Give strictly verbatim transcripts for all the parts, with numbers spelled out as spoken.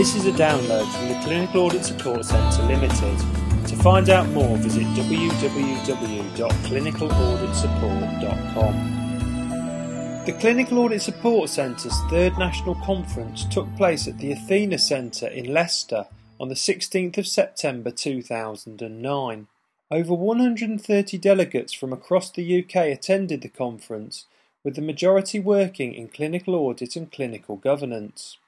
This is a download from the Clinical Audit Support Centre Limited. To find out more, visit w w w dot clinical audit support dot com. The Clinical Audit Support Centre's third national conference took place at the Athena Centre in Leicester on the sixteenth of September two thousand nine. Over one hundred thirty delegates from across the U K attended the conference, with the majority working in clinical audit and clinical governance.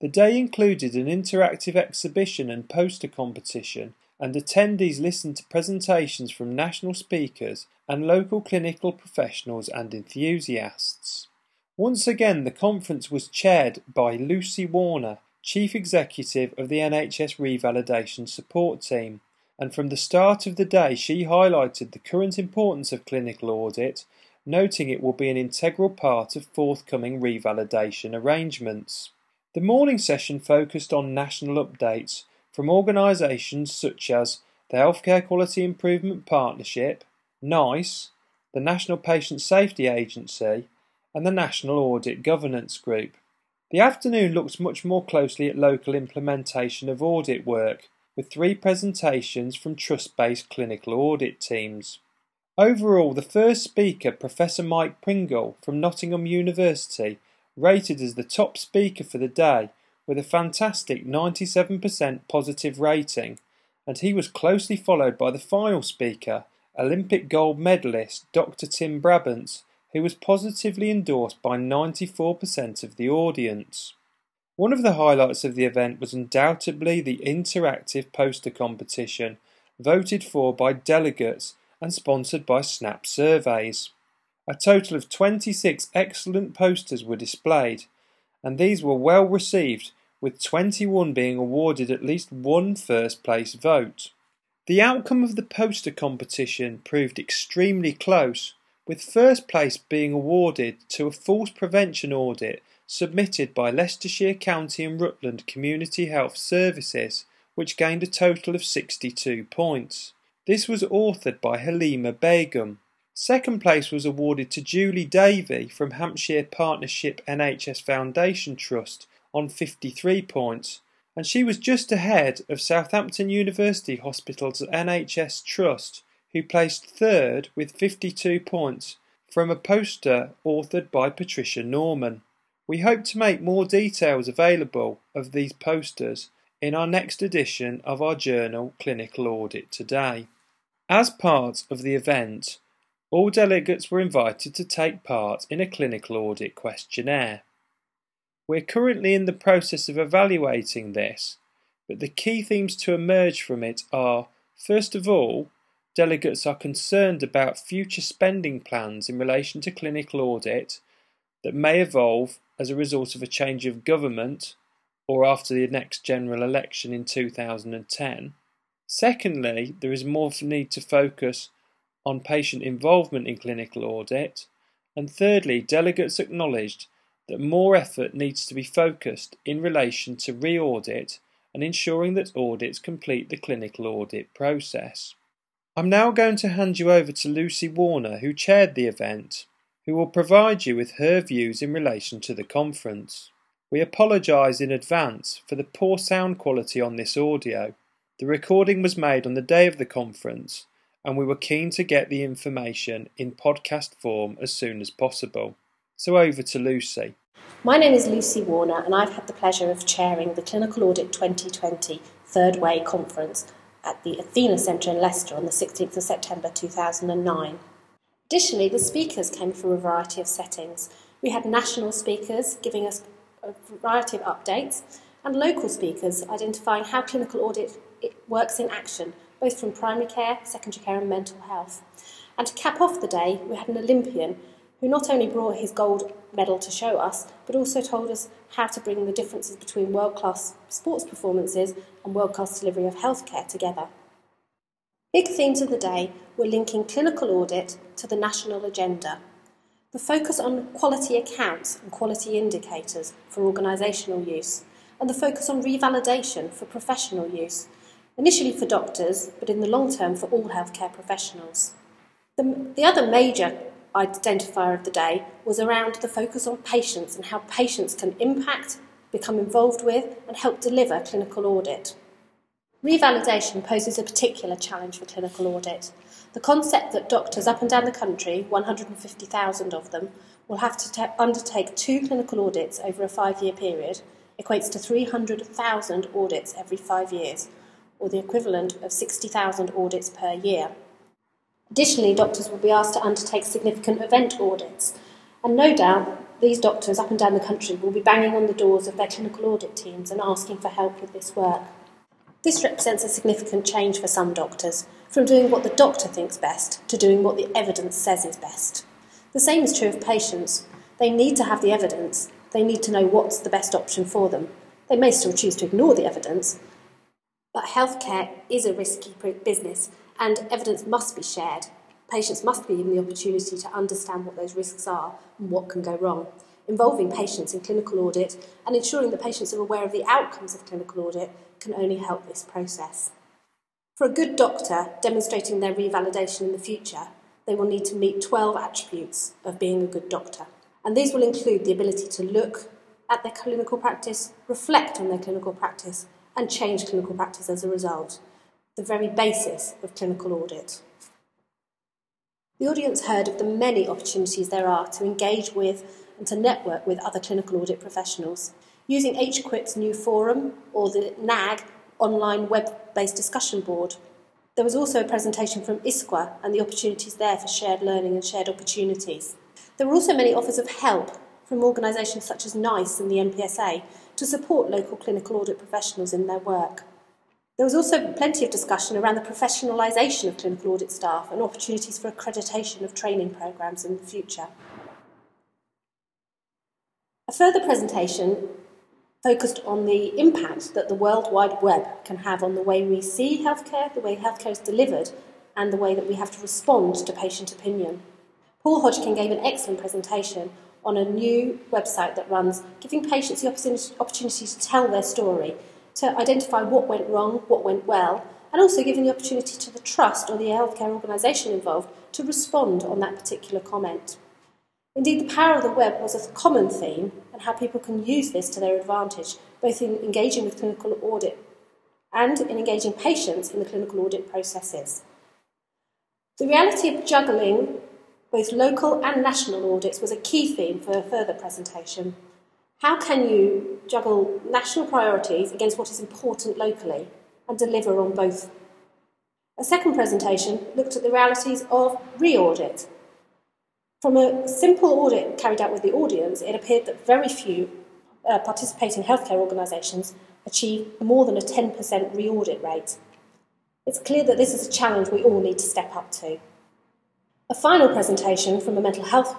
The day included an interactive exhibition and poster competition, and attendees listened to presentations from national speakers and local clinical professionals and enthusiasts. Once again, the conference was chaired by Lucy Warner, Chief Executive of the N H S Revalidation Support Team, and from the start of the day she highlighted the current importance of clinical audit, noting it will be an integral part of forthcoming revalidation arrangements. The morning session focused on national updates from organisations such as the Healthcare Quality Improvement Partnership, NICE, the National Patient Safety Agency, and the National Audit Governance Group. The afternoon looks much more closely at local implementation of audit work, with three presentations from trust-based clinical audit teams. Overall, the first speaker, Professor Mike Pringle from Nottingham University, rated as the top speaker for the day with a fantastic ninety-seven percent positive rating, and he was closely followed by the final speaker, Olympic gold medalist Doctor Tim Brabants, who was positively endorsed by ninety-four percent of the audience. One of the highlights of the event was undoubtedly the interactive poster competition, voted for by delegates and sponsored by Snap Surveys. A total of twenty-six excellent posters were displayed, and these were well received, with twenty-one being awarded at least one first place vote. The outcome of the poster competition proved extremely close, with first place being awarded to a false prevention audit submitted by Leicestershire County and Rutland Community Health Services, which gained a total of sixty-two points. This was authored by Halima Begum. Second place was awarded to Julie Davey from Hampshire Partnership N H S Foundation Trust on fifty-three points, and she was just ahead of Southampton University Hospital's N H S Trust, who placed third with fifty-two points from a poster authored by Patricia Norman. We hope to make more details available of these posters in our next edition of our journal Clinical Audit Today. As part of the event, all delegates were invited to take part in a clinical audit questionnaire. We're currently in the process of evaluating this, but the key themes to emerge from it are, first of all, delegates are concerned about future spending plans in relation to clinical audit that may evolve as a result of a change of government or after the next general election in two thousand ten. Secondly, there is more need to focus on patient involvement in clinical audit. And thirdly, delegates acknowledged that more effort needs to be focused in relation to re-audit and ensuring that audits complete the clinical audit process. I'm now going to hand you over to Lucy Warner, who chaired the event, who will provide you with her views in relation to the conference. We apologise in advance for the poor sound quality on this audio. The recording was made on the day of the conference, and we were keen to get the information in podcast form as soon as possible. So over to Lucy. My name is Lucy Warner, and I've had the pleasure of chairing the Clinical Audit twenty twenty Third Way Conference at the Athena Centre in Leicester on the sixteenth of September two thousand nine. Additionally, the speakers came from a variety of settings. We had national speakers giving us a variety of updates and local speakers identifying how clinical audit it works in action, both from primary care, secondary care and mental health. And to cap off the day, we had an Olympian who not only brought his gold medal to show us, but also told us how to bring the differences between world-class sports performances and world-class delivery of healthcare together. Big themes of the day were linking clinical audit to the national agenda, the focus on quality accounts and quality indicators for organisational use, and the focus on revalidation for professional use, initially for doctors, but in the long term for all healthcare professionals. The, the other major identifier of the day was around the focus on patients and how patients can impact become involved with and help deliver clinical audit. Revalidation poses a particular challenge for clinical audit. The concept that doctors up and down the country, one hundred fifty thousand of them, will have to te- undertake two clinical audits over a five-year period equates to three hundred thousand audits every five years, or the equivalent of sixty thousand audits per year. Additionally, doctors will be asked to undertake significant event audits, and no doubt these doctors up and down the country will be banging on the doors of their clinical audit teams and asking for help with this work. This represents a significant change for some doctors, from doing what the doctor thinks best to doing what the evidence says is best. The same is true of patients. They need to have the evidence, they need to know what's the best option for them. They may still choose to ignore the evidence, but healthcare is a risky business and evidence must be shared. Patients must be given the opportunity to understand what those risks are and what can go wrong. Involving patients in clinical audit and ensuring that patients are aware of the outcomes of clinical audit can only help this process. For a good doctor demonstrating their revalidation in the future, they will need to meet twelve attributes of being a good doctor. And these will include the ability to look at their clinical practice, reflect on their clinical practice, and change clinical practice as a result, the very basis of clinical audit. The audience heard of the many opportunities there are to engage with and to network with other clinical audit professionals. Using H Q I P's new forum or the N A G online web-based discussion board. There was also a presentation from I S Q A and the opportunities there for shared learning and shared opportunities. There were also many offers of help from organisations such as NICE and the N P S A to support local clinical audit professionals in their work. There was also plenty of discussion around the professionalisation of clinical audit staff and opportunities for accreditation of training programmes in the future. A further presentation focused on the impact that the World Wide Web can have on the way we see healthcare, the way healthcare is delivered, and the way that we have to respond to patient opinion. Paul Hodgkin gave an excellent presentation on a new website that runs, giving patients the opportunity to tell their story, to identify what went wrong, what went well, and also giving the opportunity to the trust or the healthcare organisation involved to respond on that particular comment. Indeed, the power of the web was a common theme and how people can use this to their advantage, both in engaging with clinical audit and in engaging patients in the clinical audit processes. The reality of juggling both local and national audits was a key theme for a further presentation. How can you juggle national priorities against what is important locally and deliver on both? A second presentation looked at the realities of re-audit. From a simple audit carried out with the audience, it appeared that very few uh, participating healthcare organisations achieve more than a ten percent re-audit rate. It's clear that this is a challenge we all need to step up to. A final presentation from a Mental Health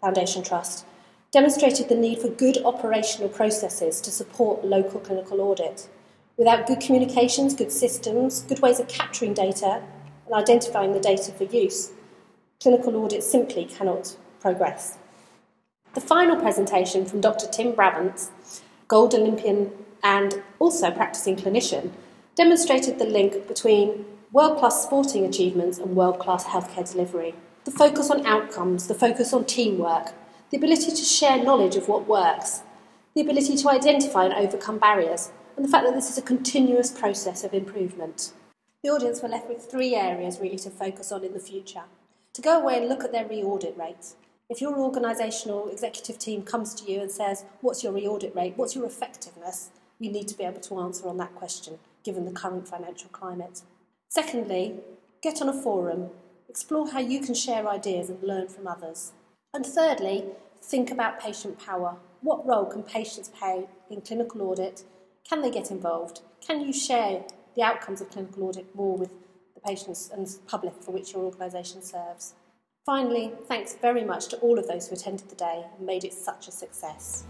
Foundation Trust demonstrated the need for good operational processes to support local clinical audit. Without good communications, good systems, good ways of capturing data and identifying the data for use, clinical audit simply cannot progress. The final presentation from Doctor Tim Brabants, Gold Olympian and also practicing clinician, demonstrated the link between world-class sporting achievements and world-class healthcare delivery. The focus on outcomes, the focus on teamwork, the ability to share knowledge of what works, the ability to identify and overcome barriers, and the fact that this is a continuous process of improvement. The audience were left with three areas really to focus on in the future. To go away and look at their re-audit rates. If your organisational executive team comes to you and says, what's your re-audit rate, what's your effectiveness, you need to be able to answer on that question, given the current financial climate. Secondly, get on a forum. Explore how you can share ideas and learn from others. And thirdly, think about patient power. What role can patients play in clinical audit? Can they get involved? Can you share the outcomes of clinical audit more with patients and public for which your organisation serves? Finally, thanks very much to all of those who attended the day and made it such a success.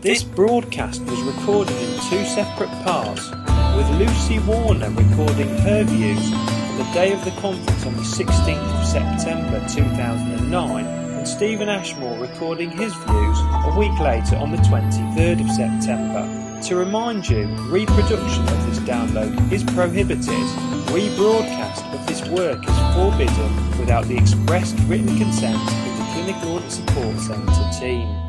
This broadcast was recorded in two separate parts, with Lucy Warner recording her views on the day of the conference on the sixteenth of September two thousand nine, and Stephen Ashmore recording his views a week later on the twenty-third of September. To remind you, reproduction of this download is prohibited. Rebroadcast of this work is forbidden without the expressed written consent of the Clinical Audit Support Centre team.